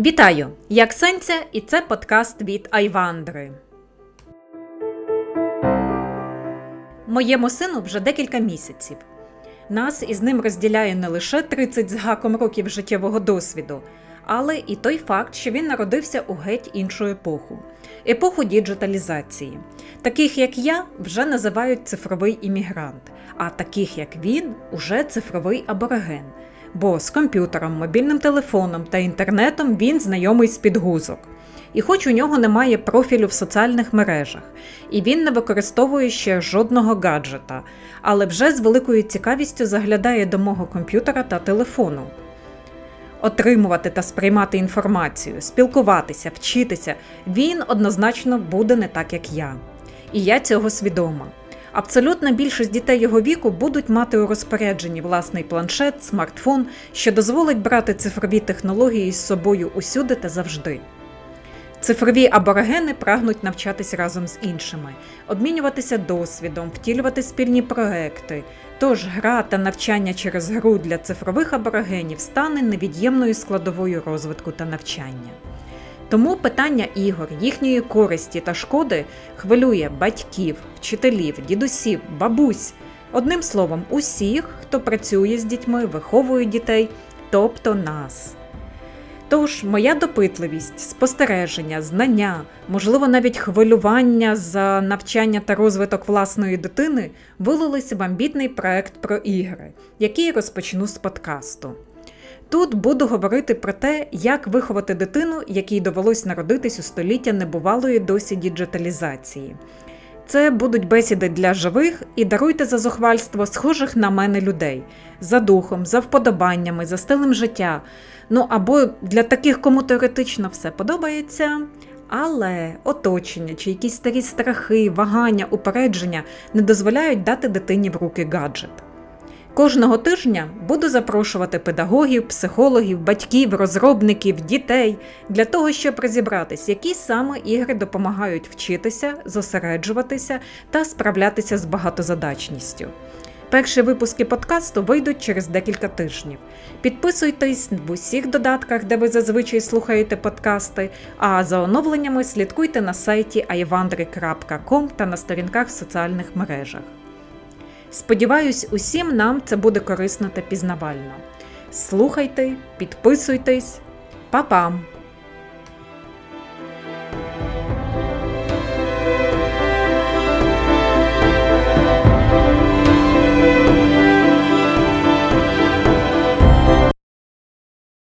Вітаю! Я Ксенця, і це подкаст від iVandry. Моєму сину вже декілька місяців. Нас із ним розділяє не лише 30 з гаком років життєвого досвіду, але і той факт, що він народився у геть іншу епоху. Епоху діджиталізації. Таких, як я, вже називають цифровий іммігрант, а таких, як він, уже цифровий абориген. Бо з комп'ютером, мобільним телефоном та інтернетом він знайомий з підгузок. І хоч у нього немає профілю в соціальних мережах, і він не використовує ще жодного гаджета, але вже з великою цікавістю заглядає до мого комп'ютера та телефону. Отримувати та сприймати інформацію, спілкуватися, вчитися – він однозначно буде не так, як я. І я цього свідома. Абсолютна більшість дітей його віку будуть мати у розпорядженні власний планшет, смартфон, що дозволить брати цифрові технології з собою усюди та завжди. Цифрові аборигени прагнуть навчатись разом з іншими, обмінюватися досвідом, втілювати спільні проекти. Тож гра та навчання через гру для цифрових аборигенів стане невід'ємною складовою розвитку та навчання. Тому питання ігор, їхньої користі та шкоди хвилює батьків, вчителів, дідусів, бабусь. Одним словом, усіх, хто працює з дітьми, виховує дітей, тобто нас. Тож, моя допитливість, спостереження, знання, можливо навіть хвилювання за навчання та розвиток власної дитини вилилися в амбітний проект про ігри, який розпочну з подкасту. Тут буду говорити про те, як виховати дитину, якій довелось народитись у століття небувалої досі діджиталізації. Це будуть бесіди для живих і даруйте за зухвальство схожих на мене людей. За духом, за вподобаннями, за стилем життя. Ну або для таких, кому теоретично все подобається, але оточення чи якісь старі страхи, вагання, упередження не дозволяють дати дитині в руки гаджет. Кожного тижня буду запрошувати педагогів, психологів, батьків, розробників, дітей для того, щоб розібратись, які саме ігри допомагають вчитися, зосереджуватися та справлятися з багатозадачністю. Перші випуски подкасту вийдуть через декілька тижнів. Підписуйтесь в усіх додатках, де ви зазвичай слухаєте подкасти, а за оновленнями слідкуйте на сайті iVandry.com та на сторінках в соціальних мережах. Сподіваюсь, усім нам це буде корисно та пізнавально. Слухайте, підписуйтесь. Па-па!